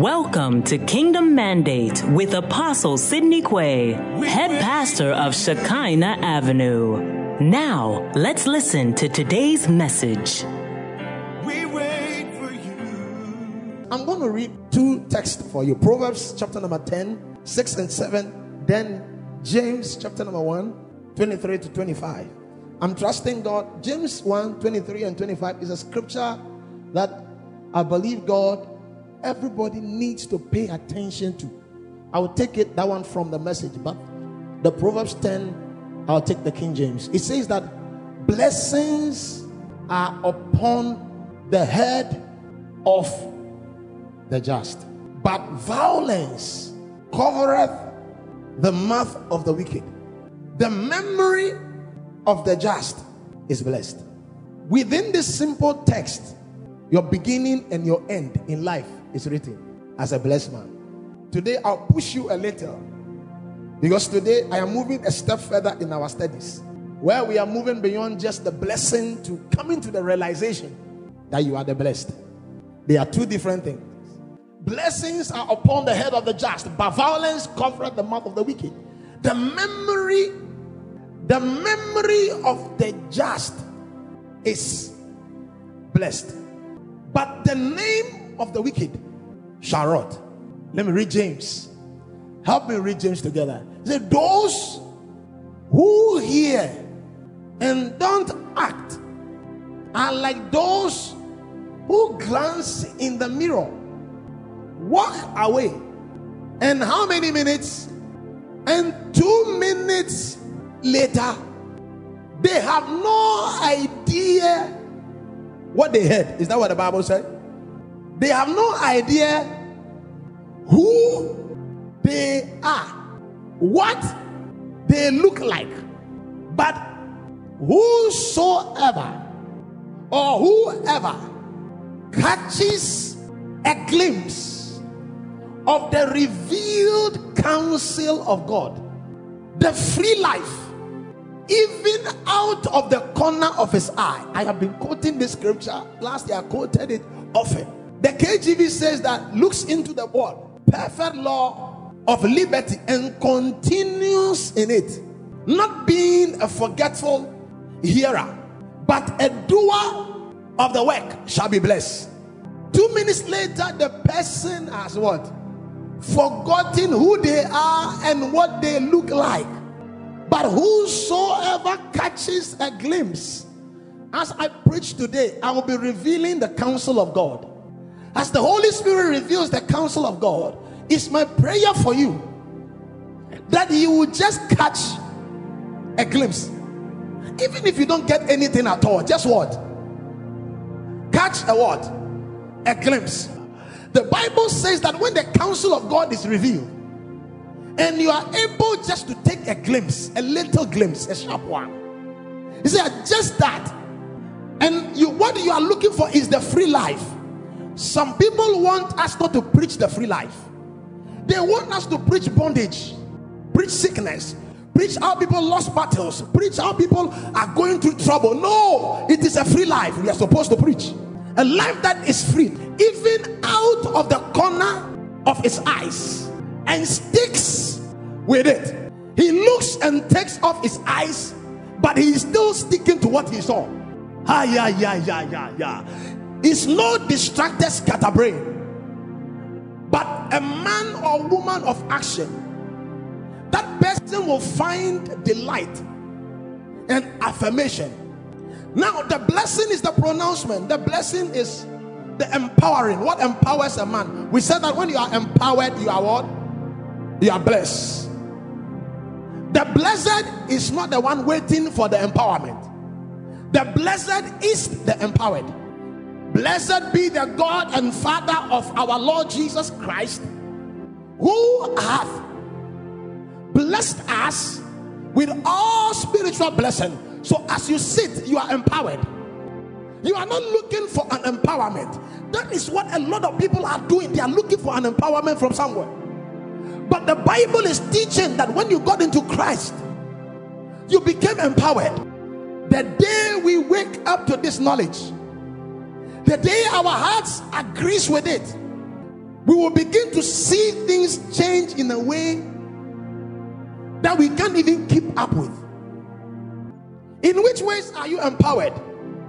Welcome to Kingdom Mandate with Apostle Sidney Quay, head pastor of Shekinah Avenue. Now, let's listen to today's message. We wait for you. I'm going to read two texts for you. Proverbs chapter number 10, 6 and 7. Then James chapter number 1, 23 to 25. I'm trusting God. James 1, 23 and 25 is a scripture that I believe God everybody needs to pay attention to. I will take it that one from the message, but the Proverbs 10, I'll take the King James. It says that blessings are upon the head of the just, but violence covereth the mouth of the wicked. The memory of the just is blessed. Within this simple text, your beginning and your end in life is written as a blessed man. Today, I'll push you a little, because today I am moving a step further in our studies, where we are moving beyond just the blessing to coming to the realization that you are the blessed. They are two different things. Blessings are upon the head of the just, but violence covereth the mouth of the wicked. The memory of the just is blessed, but the name of the wicked shall rot. Let me read James. Help me read James together. It says, those who hear and don't act are like those who glance in the mirror, walk away, and how many minutes? And 2 minutes later, they have no idea what they heard. Is that what the Bible said? They have no idea who they are, what they look like, but whosoever or whoever catches a glimpse of the revealed counsel of God, the free life, even out of the corner of his eye. I have been quoting this scripture. Last year I quoted it often. The KJV says that looks into the world, perfect law of liberty, and continues in it, not being a forgetful hearer, but a doer of the work shall be blessed. 2 minutes later, the person has what? Forgotten who they are and what they look like. But whosoever catches a glimpse, as I preach today, I will be revealing the counsel of God. As the Holy Spirit reveals the counsel of God, it's my prayer for you that you will just catch a glimpse. Even if you don't get anything at all, just what? Catch a what? A glimpse. The Bible says that when the counsel of God is revealed, and you are able just to take a glimpse, a little glimpse, a sharp one. You see, just that. And what you are looking for is the free life. Some people want us not to preach the free life. They want us to preach bondage, preach sickness, preach how people lost battles, preach how people are going through trouble. No, it is a free life we are supposed to preach. A life that is free, even out of the corner of his eyes, and sticks with it. He looks and takes off his eyes, but he is still sticking to what he saw. It's no distracted scatterbrain, but a man or woman of action. That person will find delight and affirmation. Now, the blessing is the pronouncement. The blessing is the empowering. What empowers a man? We said that when you are empowered, you are what? You are blessed. The blessed is not the one waiting for the empowerment. The blessed is the empowered. Blessed be the God and Father of our Lord Jesus Christ, who hath blessed us with all spiritual blessing. So as you sit, you are empowered. You are not looking for an empowerment. That is what a lot of people are doing. They are looking for an empowerment from somewhere. But the Bible is teaching that when you got into Christ, you became empowered. The day we wake up to this knowledge, the day our hearts agrees with it, we will begin to see things change in a way that we can't even keep up with. In which ways are you empowered?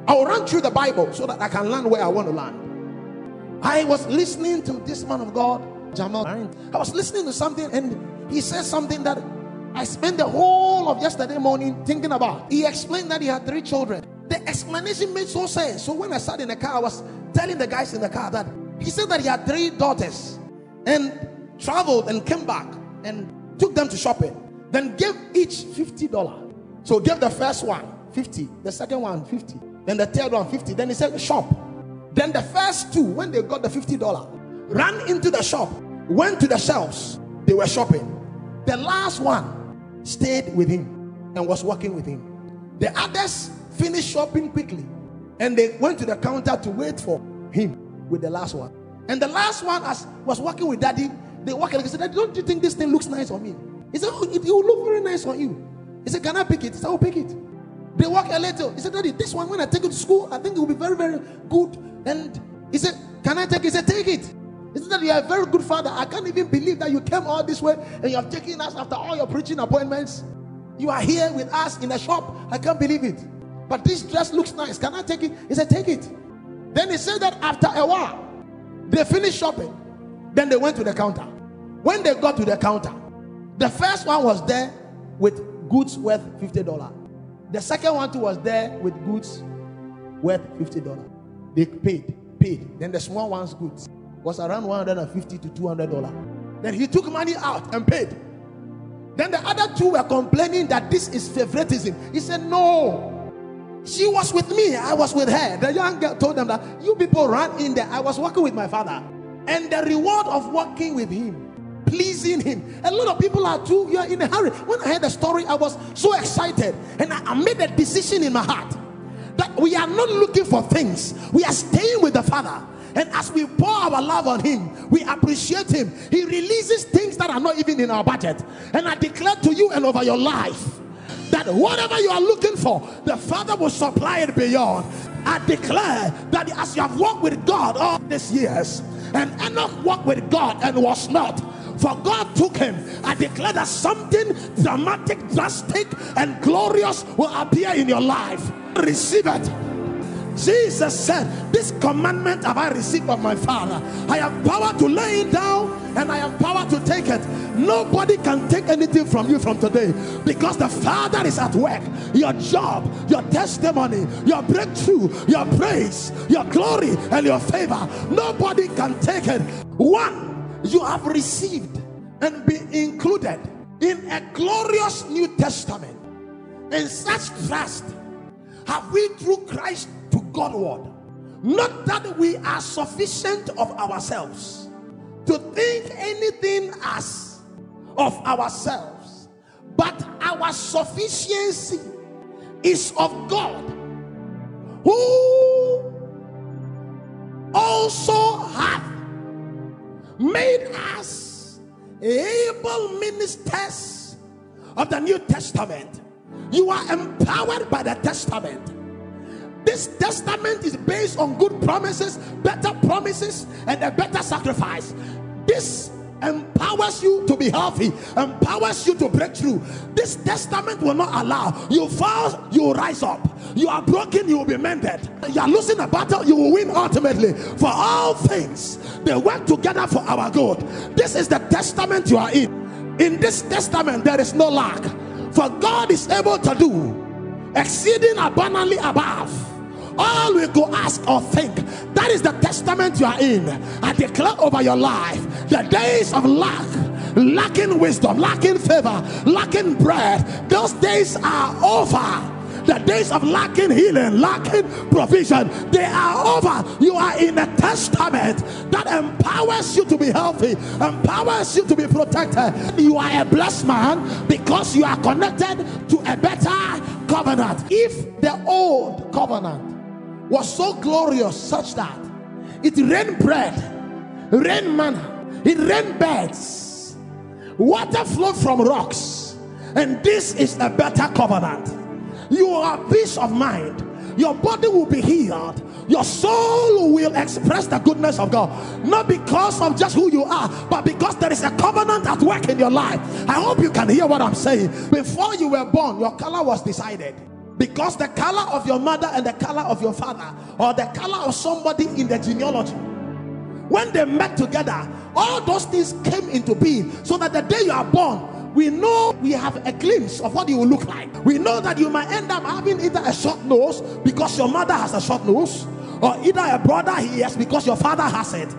I'll run through the Bible so that I can learn where I want to learn. I was listening to this man of God, Jamal. I was listening to something and he said something that I spent the whole of yesterday morning thinking about. He explained that he had 3 children. The explanation made so sense. So when I sat in the car, I was telling the guys in the car that he said that he had 3 daughters and traveled and came back and took them to shopping. Then gave each $50. So gave the first one 50, the second one 50, then the third one 50. Then he said shop. Then the first 2, when they got the $50, ran into the shop, went to the shelves, they were shopping. The last one stayed with him and was working with him. The others finished shopping quickly and they went to the counter to wait for him with the last one. And the last one was working with daddy. They walked and he said, don't you think this thing looks nice on me? He said, oh, it will look very nice on you. He said, can I pick it? He said, I'll pick it. They walk a little. He said, daddy, this one, when I take it to school, I think it will be very, very good. And he said, can I take it? He said, take it. He said that you are a very good father. I can't even believe that you came all this way and you have taken us after all your preaching appointments. You are here with us in a shop. I can't believe it. But this dress looks nice. Can I take it? He said, take it. Then he said that after a while, they finished shopping. Then they went to the counter. When they got to the counter, the first one was there with goods worth $50. The second one too was there with goods worth $50. They paid. Then the small one's goods was around $150 to $200. Then he took money out and paid. Then the other 2 were complaining that this is favoritism. He said, no. She was with me. I was with her. The young girl told them that you people ran in there. I was working with my father. And the reward of working with him, pleasing him. A lot of people are too, you are in a hurry. When I heard the story, I was so excited and I made a decision in my heart that we are not looking for things. We are staying with the Father, and as we pour our love on him, we appreciate him. He releases things that are not even in our budget. And I declare to you and over your life that whatever you are looking for, the Father will supply it beyond. I declare that as you have walked with God all these years, and Enoch walked with God and was not, for God took him. I declare that something dramatic, drastic, and glorious will appear in your life. Receive it. Jesus said, this commandment have I received of my Father. I have power to lay it down and I have power to take it. Nobody can take anything from you from today, because the Father is at work. Your job, your testimony, your breakthrough, your praise, your glory, and your favor, nobody can take it. One, you have received and be included in a glorious New Testament. In such trust have we through Christ to Godward. Not that we are sufficient of ourselves to think anything as of ourselves, but our sufficiency is of God, who also hath made us able ministers of the New Testament. You are empowered by the Testament. This Testament is based on good promises, better promises, and a better sacrifice. This empowers you to be healthy, empowers you to break through. This Testament will not allow you fall, you will rise up. You are broken, you will be mended. You are losing a battle, you will win ultimately. For all things, they work together for our good. This is the Testament you are in. In this Testament, there is no lack. For God is able to do exceeding abundantly above all we go ask or think. That is the Testament you are in. I declare over your life, the days of lack, lacking wisdom, lacking favor, lacking bread, those days are over. The days of lacking healing, lacking provision, they are over. You are in a Testament that empowers you to be healthy, empowers you to be protected. You are a blessed man because you are connected to a better covenant. If the old covenant was so glorious such that it rained bread, rained manna, it rained birds, water flowed from rocks, and this is a better covenant. You are peace of mind. Your body will be healed. Your soul will express the goodness of God, not because of just who you are, but because there is a covenant at work in your life. I hope you can hear what I'm saying. Before you were born, your color was decided, because the color of your mother and the color of your father, or the color of somebody in the genealogy, when they met together, all those things came into being, so that the day you are born, we know we have a glimpse of what you will look like. We know that you might end up having either a short nose because your mother has a short nose, or either a brother he has because your father has it.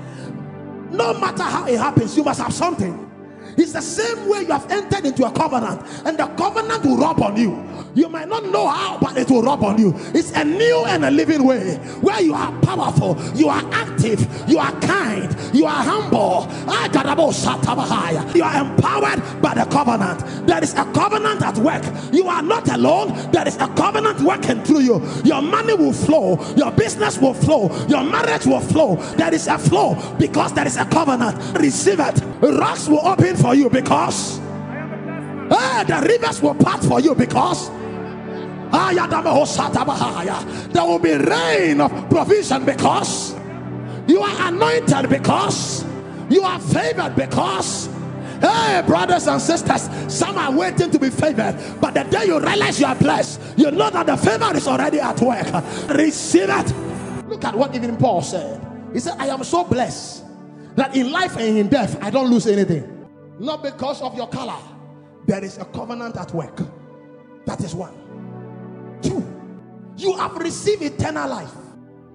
No matter how it happens, you must have something. It's the same way you have entered into a covenant, and the covenant will rub on you. You might not know how, but it will rub on you. It's a new and a living way, where you are powerful, you are active, you are kind, you are humble, you are empowered by the covenant. There is a covenant at work. You are not alone. There is a covenant working through you. Your money will flow, your business will flow, your marriage will flow. There is a flow because there is a covenant. Receive it. Rocks will open for you because the rivers will part for you because there will be rain of provision, because you are anointed, because you are favored, because hey, brothers and sisters, some are waiting to be favored, but the day you realize you are blessed, you know that the favor is already at work. Receive it. Look at what even Paul said. He said, I am so blessed that in life and in death I don't lose anything. Not because of your color. There is a covenant at work. That is one. Two, you have received eternal life.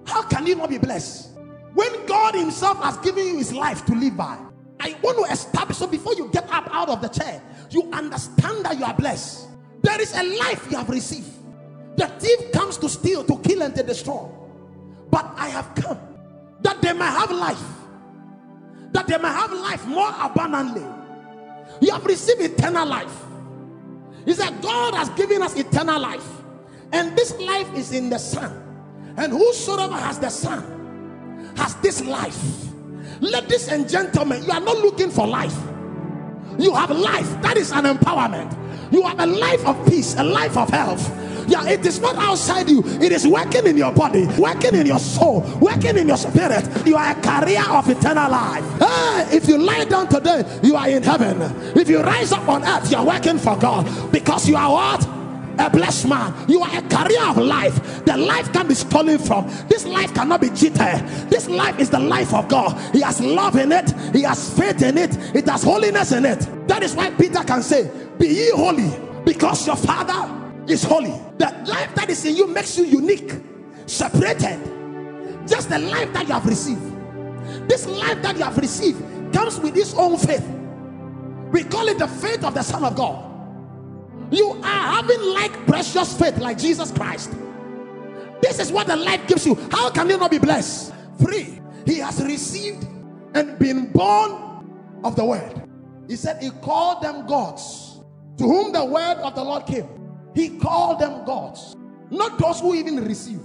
How can you not be blessed when God himself has given you his life to live by? I want to establish, so before you get up out of the chair, you understand that you are blessed. There is a life you have received. The thief comes to steal, to kill, and to destroy. But I have come that they may have life, that they may have life more abundantly. You have received eternal life. He said, God has given us eternal life, and this life is in the Son, and whosoever has the Son has this life. Ladies and gentlemen, you are not looking for life. You have life. That is an empowerment. You have a life of peace, a life of health. Yeah, it is not outside you. It is working in your body, working in your soul, working in your spirit. You are a carrier of eternal life. Hey, if you lie down today, you are in heaven. If you rise up on earth, you are working for God, because you are what? A blessed man. You are a carrier of life. The life can be stolen from. This life cannot be cheated. This life is the life of God. He has love in it. He has faith in it. It has holiness in it. That is why Peter can say, be ye holy, because your Father is holy. The life that is in you makes you unique, separated. Just the life that you have received. This life that you have received comes with its own faith. We call it the faith of the Son of God. You are having like precious faith, like Jesus Christ. This is what the life gives you. How can you not be blessed? Three, he has received and been born of the word. He said he called them gods, to whom the word of the Lord came. He called them gods. Not those who even receive.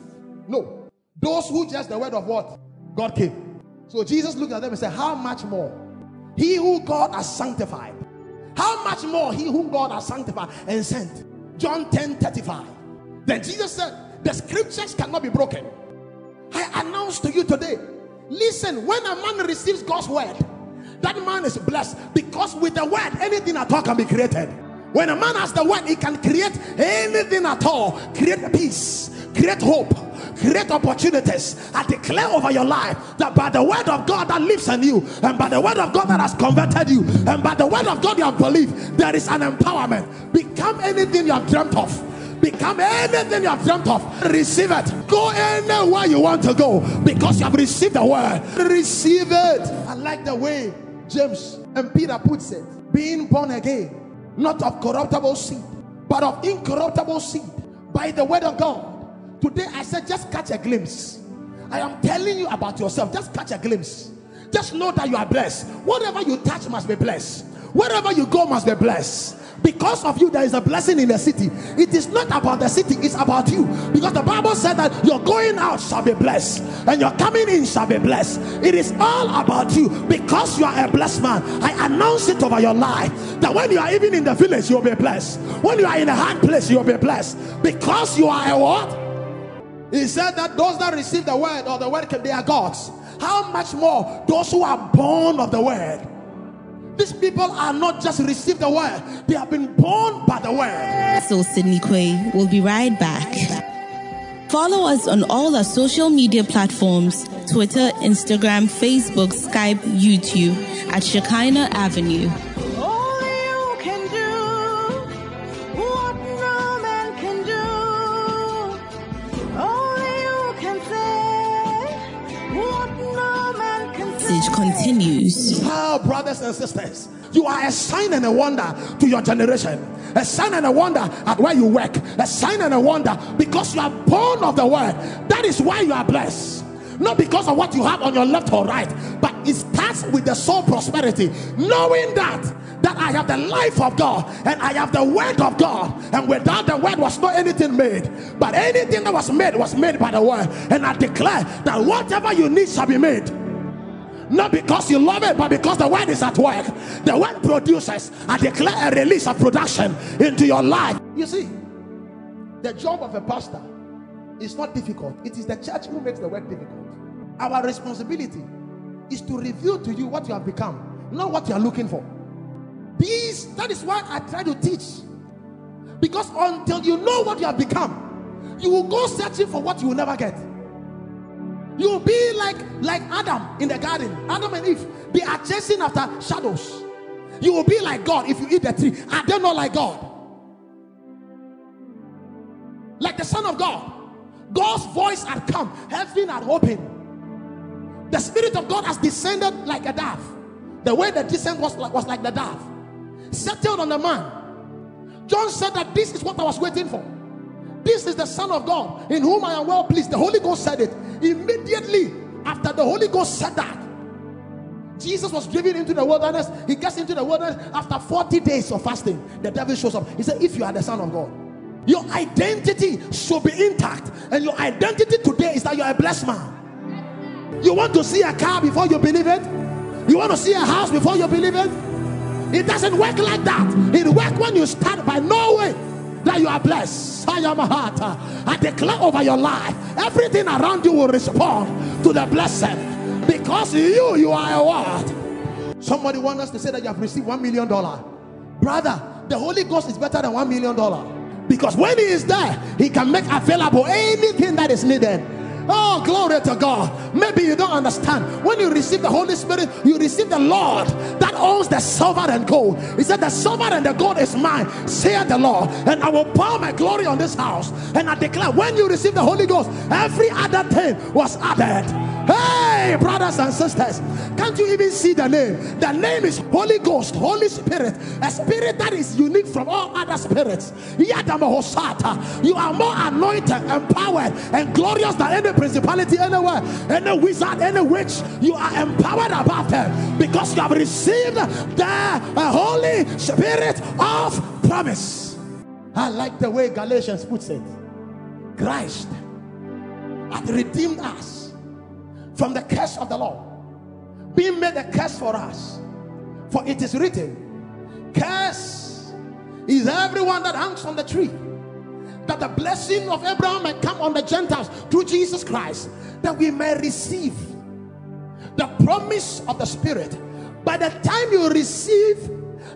No. Those who just the word of what? God came. So Jesus looked at them and said, how much more he who God has sanctified? How much more he whom God has sanctified and sent? John 10:35. Then Jesus said, the scriptures cannot be broken. I announce to you today, listen, when a man receives God's word, that man is blessed, because with the word, anything at all can be created. When a man has the word, he can create anything at all. Create peace, create hope, create opportunities. I declare over your life that by the word of God that lives in you, and by the word of God that has converted you, and by the word of God you have believed, there is an empowerment. Become anything you have dreamt of. Become anything you have dreamt of. Receive it. Go anywhere you want to go, because you have received the word. Receive it. I like the way James and Peter puts it. Being born again, not of corruptible seed, but of incorruptible seed, by the word of God. Today I said, just catch a glimpse. I am telling you about yourself. Just catch a glimpse. Just know that you are blessed. Whatever you touch must be blessed. Wherever you go must be blessed. Because of you, there is a blessing in the city. It is not about the city, it's about you. Because the Bible said that your going out shall be blessed, and your coming in shall be blessed. It is all about you, because you are a blessed man. I announce it over your life, that when you are even in the village, you'll be blessed. When you are in a hard place, you'll be blessed. Because you are a what? He said that those that receive the word, or the word, they are God's. How much more those who are born of the word? These people are not just received the word, they have been born by the word. So Sidney Quay will be right back. Follow us on all our social media platforms: Twitter, Instagram, Facebook, Skype, YouTube at Shekinah Avenue. Continues. Oh, brothers and sisters, you are a sign and a wonder to your generation, a sign and a wonder at where you work, a sign and a wonder because you are born of the word. That is why you are blessed, not because of what you have on your left or right, but it starts with the soul prosperity, knowing that I have the life of God and I have the word of God, and without the word was not anything made, but anything that was made by the word. And I declare that whatever you need shall be made. Not because you love it, but because the word is at work. The word produces. I declare a release of production into your life. You see, the job of a pastor is not difficult. It is the church who makes the work difficult. Our responsibility is to reveal to you what you have become, not what you are looking for. That is why I try to teach. Because until you know what you have become, you will go searching for what you will never get. You'll be like Adam in the garden. Adam and Eve, they are chasing after shadows. You will be like God if you eat the tree. Are they not like God? Like the Son of God, God's voice had come, heaven had opened. The Spirit of God has descended like a dove. The way the descent was like the dove, settled on the man. John said that this is what I was waiting for. This is the Son of God, in whom I am well pleased. The Holy Ghost said it. Immediately after the Holy Ghost said that, Jesus was driven into the wilderness. He gets into the wilderness after 40 days of fasting. The devil shows up. He said, if you are the Son of God, your identity should be intact. And your identity today is that you are a blessed man. You want to see a car before you believe it? You want to see a house before you believe it? It doesn't work like that. It works when you start by no way that you are blessed. I declare over your life, everything around you will respond to the blessing, because you are a word. Somebody wants us to say that you have received $1 million. Brother, the Holy Ghost is better than $1 million, because when he is there, he can make available anything that is needed. Oh, glory to God. Maybe you don't understand. When you receive the Holy Spirit, you receive the Lord that owns the silver and gold. He said, the silver and the gold is mine, saith the Lord, and I will pour my glory on this house. And I declare, when you receive the Holy Ghost, every other thing was added. Hey, brothers and sisters, can't you even see the name? The name is Holy Ghost, Holy Spirit, a spirit that is unique from all other spirits. You are more anointed, empowered, and glorious than any principality anywhere, any wizard, any witch. You are empowered above them, because you have received the Holy Spirit of promise. I like the way Galatians puts it. Christ hath redeemed us from the curse of the law, being made a curse for us. For it is written, curse is everyone that hangs on the tree, that the blessing of Abraham may come on the Gentiles through Jesus Christ, that we may receive the promise of the Spirit. By the time you receive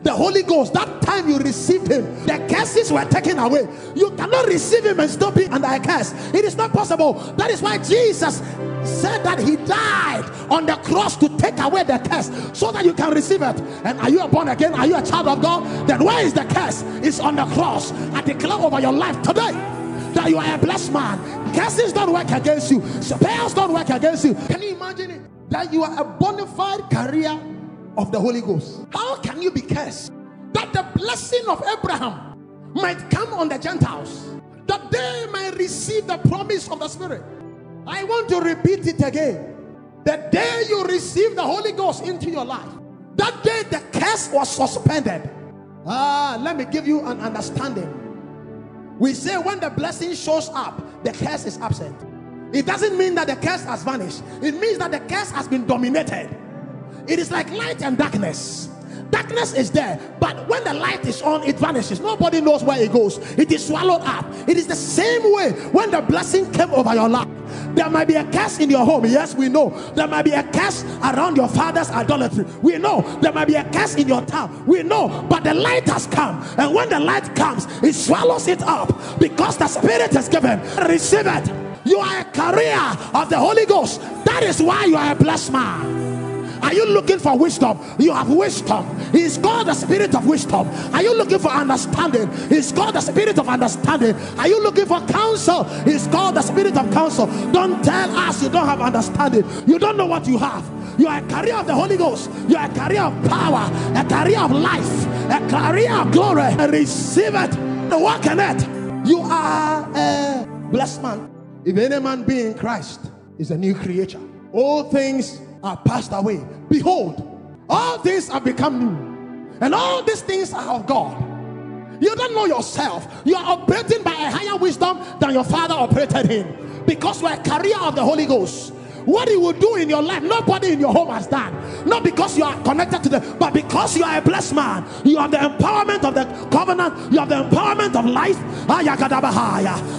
the Holy Ghost, that time you received him, the curses were taken away. You cannot receive him and still be under a curse. It is not possible. That is why Jesus said that he died on the cross to take away the curse, so that you can receive it. And are you born again? Are you a child of God? Then where is the curse? It's on the cross. I declare over your life today that you are a blessed man. Curses don't work against you. Spells don't work against you. Can you imagine it? That you are a bona fide carrier of the Holy Ghost. How can you be cursed? That the blessing of Abraham might come on the Gentiles, that they might receive the promise of the Spirit. I want to repeat it again. The day you receive the Holy Ghost into your life, that day the curse was suspended. Let me give you an understanding. We say when the blessing shows up, the curse is absent. It doesn't mean that the curse has vanished. It means that the curse has been dominated. It is like light and darkness. Darkness is there, but when the light is on, it vanishes. Nobody knows where it goes. It is swallowed up. It is the same way when the blessing came over your life. There might be a curse in your home. Yes, we know. There might be a curse around your father's idolatry. We know. There might be a curse in your town. We know. But the light has come. And when the light comes, it swallows it up. Because the Spirit is given. Receive it. You are a carrier of the Holy Ghost. That is why you are a blessed man. Are you looking for wisdom? You have wisdom. He is called the Spirit of wisdom. Are you looking for understanding? He is called the Spirit of understanding. Are you looking for counsel? He is called the Spirit of counsel. Don't tell us you don't have understanding. You don't know what you have. You are a carrier of the Holy Ghost. You are a carrier of power, a carrier of life, a carrier of glory. And receive it and walk in it. You are a blessed man. If any man be in Christ, is a new creature. All things are passed away. Behold, all things have become new, and all these things are of God. You don't know yourself. You are operating by a higher wisdom than your father operated in, because you are a carrier of the Holy Ghost. What you will do in your life, nobody in your home has done. Not because you are connected to them, but because you are a blessed man. You have the empowerment of the covenant. You have the empowerment of life.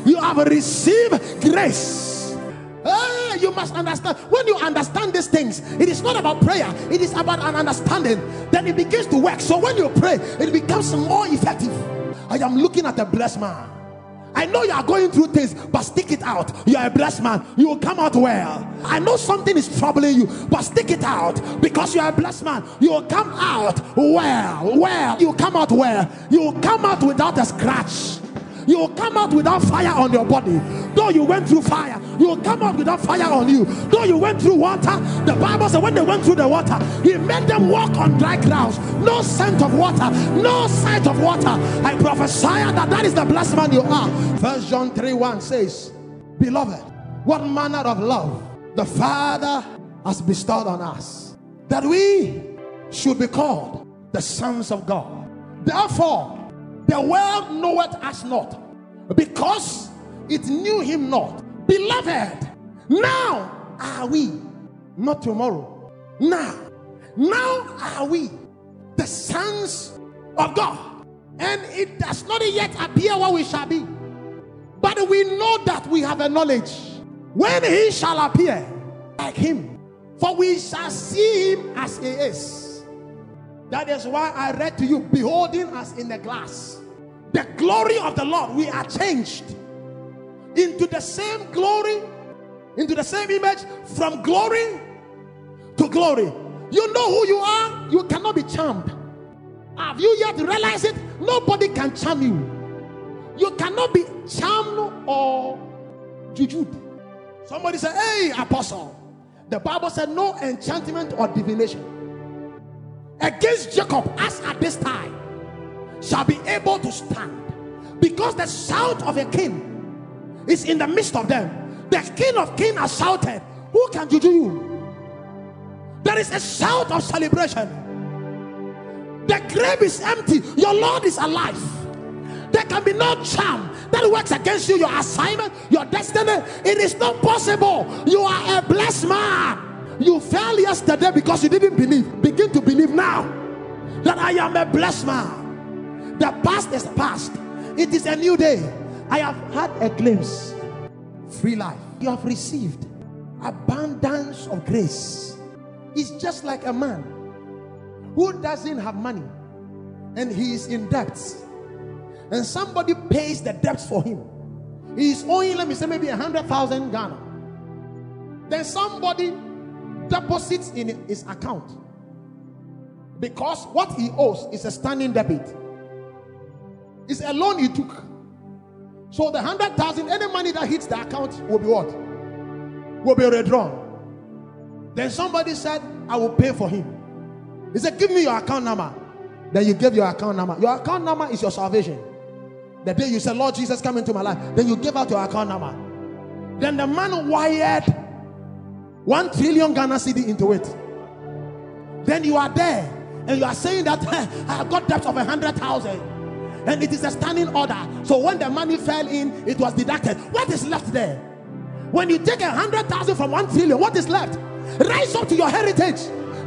You have received grace. You must understand. When you understand these things, it is not about prayer, it is about an understanding. Then it begins to work. So when you pray, it becomes more effective. I am looking at a blessed man. I know you are going through things, but stick it out. You are a blessed man. You will come out well. I know something is troubling you, but stick it out, because you are a blessed man. You will come out well. You will come out well. You will come out without a scratch. You will come out without fire on your body. Though you went through fire, you will come out without fire on you. Though you went through water, the Bible said when they went through the water, he made them walk on dry grounds. No scent of water, no sight of water. I prophesy that that is the blessed man you are. 1 John 3:1 says, Beloved, what manner of love the Father has bestowed on us, that we should be called the sons of God. Therefore, the world knoweth us not, because it knew him not. Beloved, now are we, not tomorrow, now are we the sons of God. And it does not yet appear what we shall be. But we know that we have a knowledge, when he shall appear, like him. For we shall see him as he is. That is why I read to you, beholding as in the glass the glory of the Lord, we are changed into the same glory, into the same image, from glory to glory. You know who you are. You cannot be charmed. Have you yet realized it? Nobody can charm you. You cannot be charmed or jujued. Somebody said, hey, Apostle, the Bible said no enchantment or divination against Jacob, as at this time, shall be able to stand, because the shout of a king is in the midst of them. The King of Kings has shouted. Who can juju you? There is a shout of celebration. The grave is empty. Your Lord is alive. There can be no charm that works against you, your assignment, your destiny. It is not possible. You are a blessed man. You fell yesterday because you didn't believe. Begin to believe now that I am a blessed man. The past is past. It is a new day. I have had a glimpse. Free life. You have received abundance of grace. It's just like a man who doesn't have money and he is in debt. And somebody pays the debts for him. He is owing, let me say, maybe 100,000 Ghana. Then somebody deposits in his account, because what he owes is a standing debit. It's a loan he took. So the 100,000, any money that hits the account will be what? Will be redrawn. Then somebody said, I will pay for him. He said, give me your account number. Then you give your account number. Your account number is your salvation. The day you said, Lord Jesus, come into my life, then you give out your account number. Then the man wired 1 trillion Ghana cedi into it. Then you are there and you are saying that I have got debts of 100,000, and it is a standing order. So when the money fell in, it was deducted. What is left there? When you take 100,000 from 1 trillion, what is left? Rise up to your heritage.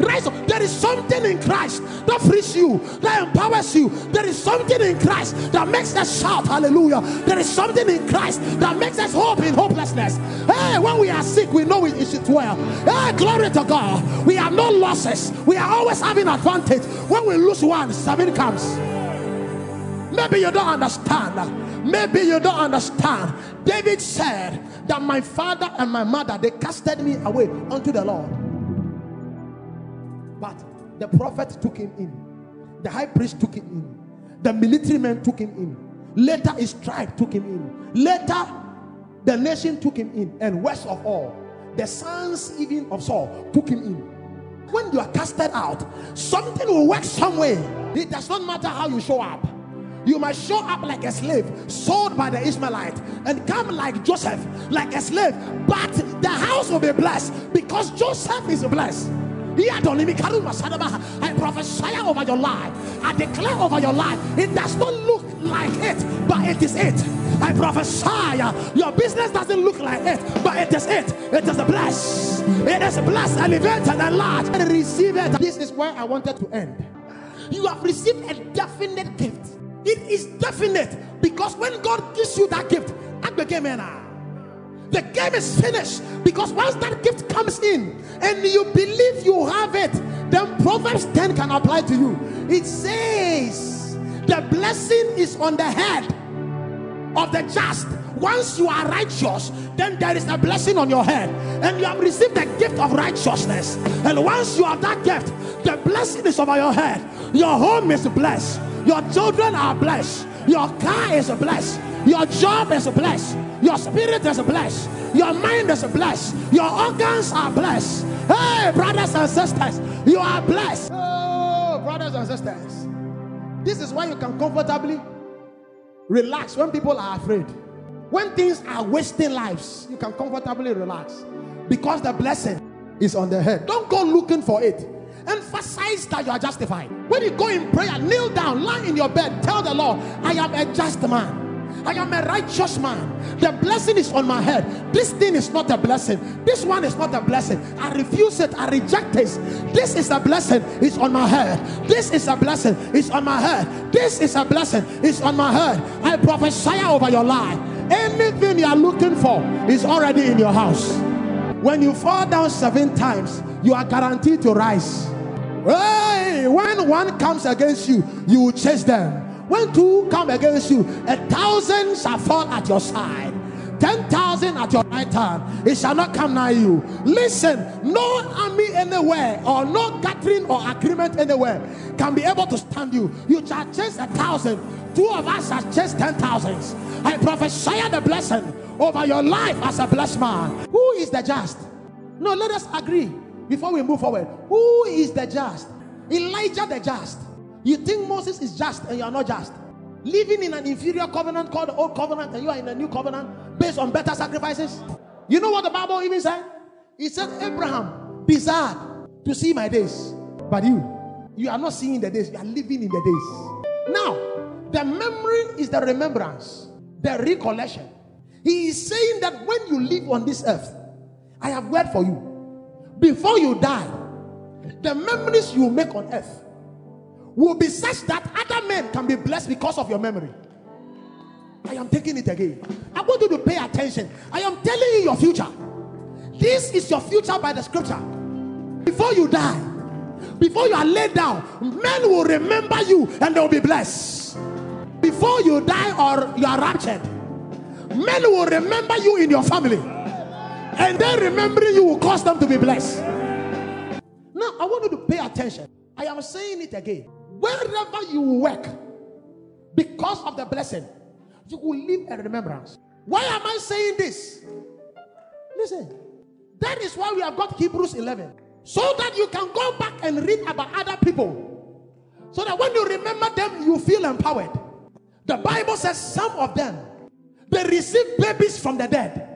Rise up. There is something in Christ that frees you, that empowers you. There is something in Christ that makes us shout hallelujah. There is something in Christ that makes us hope in hopelessness. Hey, when we are sick, we know it well. Hey, glory to God. We are no losses. We are always having advantage. When we lose one, seven comes. Maybe you don't understand. Maybe you don't understand. David said that my father and my mother, they casted me away unto the Lord. But the prophet took him in. The high priest took him in. The military men took him in. Later his tribe took him in. Later the nation took him in. And worst of all, the sons even of Saul took him in. When you are casted out, something will work some way. It does not matter how you show up. You must show up like a slave, sold by the Ishmaelite, and come like Joseph, like a slave. But the house will be blessed because Joseph is blessed. I prophesy over your life. I declare over your life. It does not look like it, but it is it. I prophesy. Your business doesn't look like it, but it is it. It is blessed. It is blessed, elevated, and large. And receive it. This is where I wanted to end. You have received a definite gift. It is definite because when God gives you that gift, the game is finished, because once that gift comes in and you believe you have it, then Proverbs 10 can apply to you. It says the blessing is on the head of the just. Once you are righteous, then there is a blessing on your head, and you have received the gift of righteousness. And once you have that gift, the blessing is over your head. Your home is blessed. Your children are blessed. Your car is blessed. Your job is blessed. Your spirit is blessed. Your mind is blessed. Your organs are blessed. Hey, brothers and sisters, you are blessed. Oh, brothers and sisters, this is why you can comfortably relax when people are afraid. When things are wasting lives, you can comfortably relax because the blessing is on the head. Don't go looking for it. Emphasize that you are justified. When you go in prayer, kneel down, lie in your bed, tell the Lord, I am a just man. I am a righteous man. The blessing is on my head. This thing is not a blessing. This one is not a blessing. I refuse it. I reject it. This is a blessing. It's on my head. This is a blessing. It's on my head. This is a blessing. It's on my head. I prophesy over your life. Anything you are looking for is already in your house. When you fall down 7 times, you are guaranteed to rise. Hey, when one comes against you, you will chase them. When 2 come against you, 1,000 shall fall at your side. 10,000 at your right hand. It shall not come nigh you. Listen, no army anywhere or no gathering or agreement anywhere can be able to stand you. You shall chase 1,000. 2 of us shall chase 10,000. I prophesy the blessing over your life as a blessed man. Who is the just? No, let us agree before we move forward. Who is the just? Elijah the just. You think Moses is just and you are not just. Living in an inferior covenant called the Old Covenant, and you are in a new covenant based on better sacrifices. You know what the Bible even said? It said, Abraham desired to see my days. But you are not seeing the days. You are living in the days. Now, the memory is the remembrance, the recollection. He is saying that when you live on this earth, I have word for you. Before you die, the memories you make on earth will be such that other men can be blessed because of your memory. I am taking it again. I want you to pay attention. I am telling you your future. This is your future by the scripture. Before you die, before you are laid down, men will remember you and they will be blessed. Before you die or you are raptured, men will remember you in your family. And then remembering you will cause them to be blessed. Now, I want you to pay attention. I am saying it again. Wherever you work, because of the blessing, you will leave a remembrance. Why am I saying this? Listen, that is why we have got Hebrews 11. So that you can go back and read about other people. So that when you remember them, you feel empowered. The Bible says some of them, they received babies from the dead.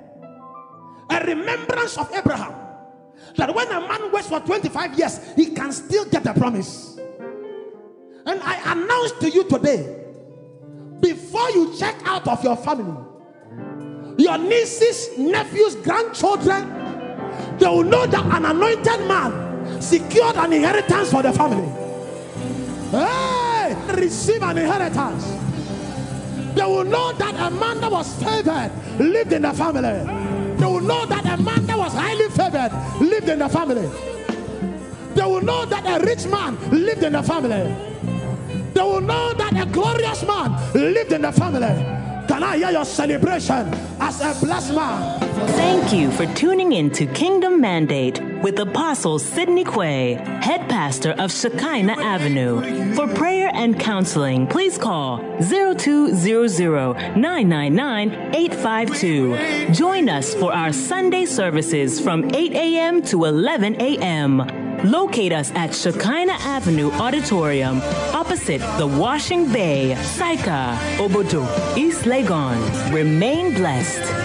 A remembrance of Abraham. That when a man waits for 25 years, he can still get the promise. And I announce to you today, before you check out of your family, your nieces, nephews, grandchildren, they will know that an anointed man secured an inheritance for the family. Hey, receive an inheritance. They will know that a man that was favored lived in the family. They will know that a man that was highly favored lived in the family. They will know that a rich man lived in the family. They will know that a glorious man lived in the family. Can I hear your celebration as a blessed man? Thank you for tuning in to Kingdom Mandate with Apostle Sidney Quay, head pastor of Shekinah Avenue. For prayer and counseling, please call 0200-999-852. Join us for our Sunday services from 8 a.m. to 11 a.m. Locate us at Shekinah Avenue Auditorium, opposite the Washing Bay, Saika, Obodo, East Legon. Remain blessed.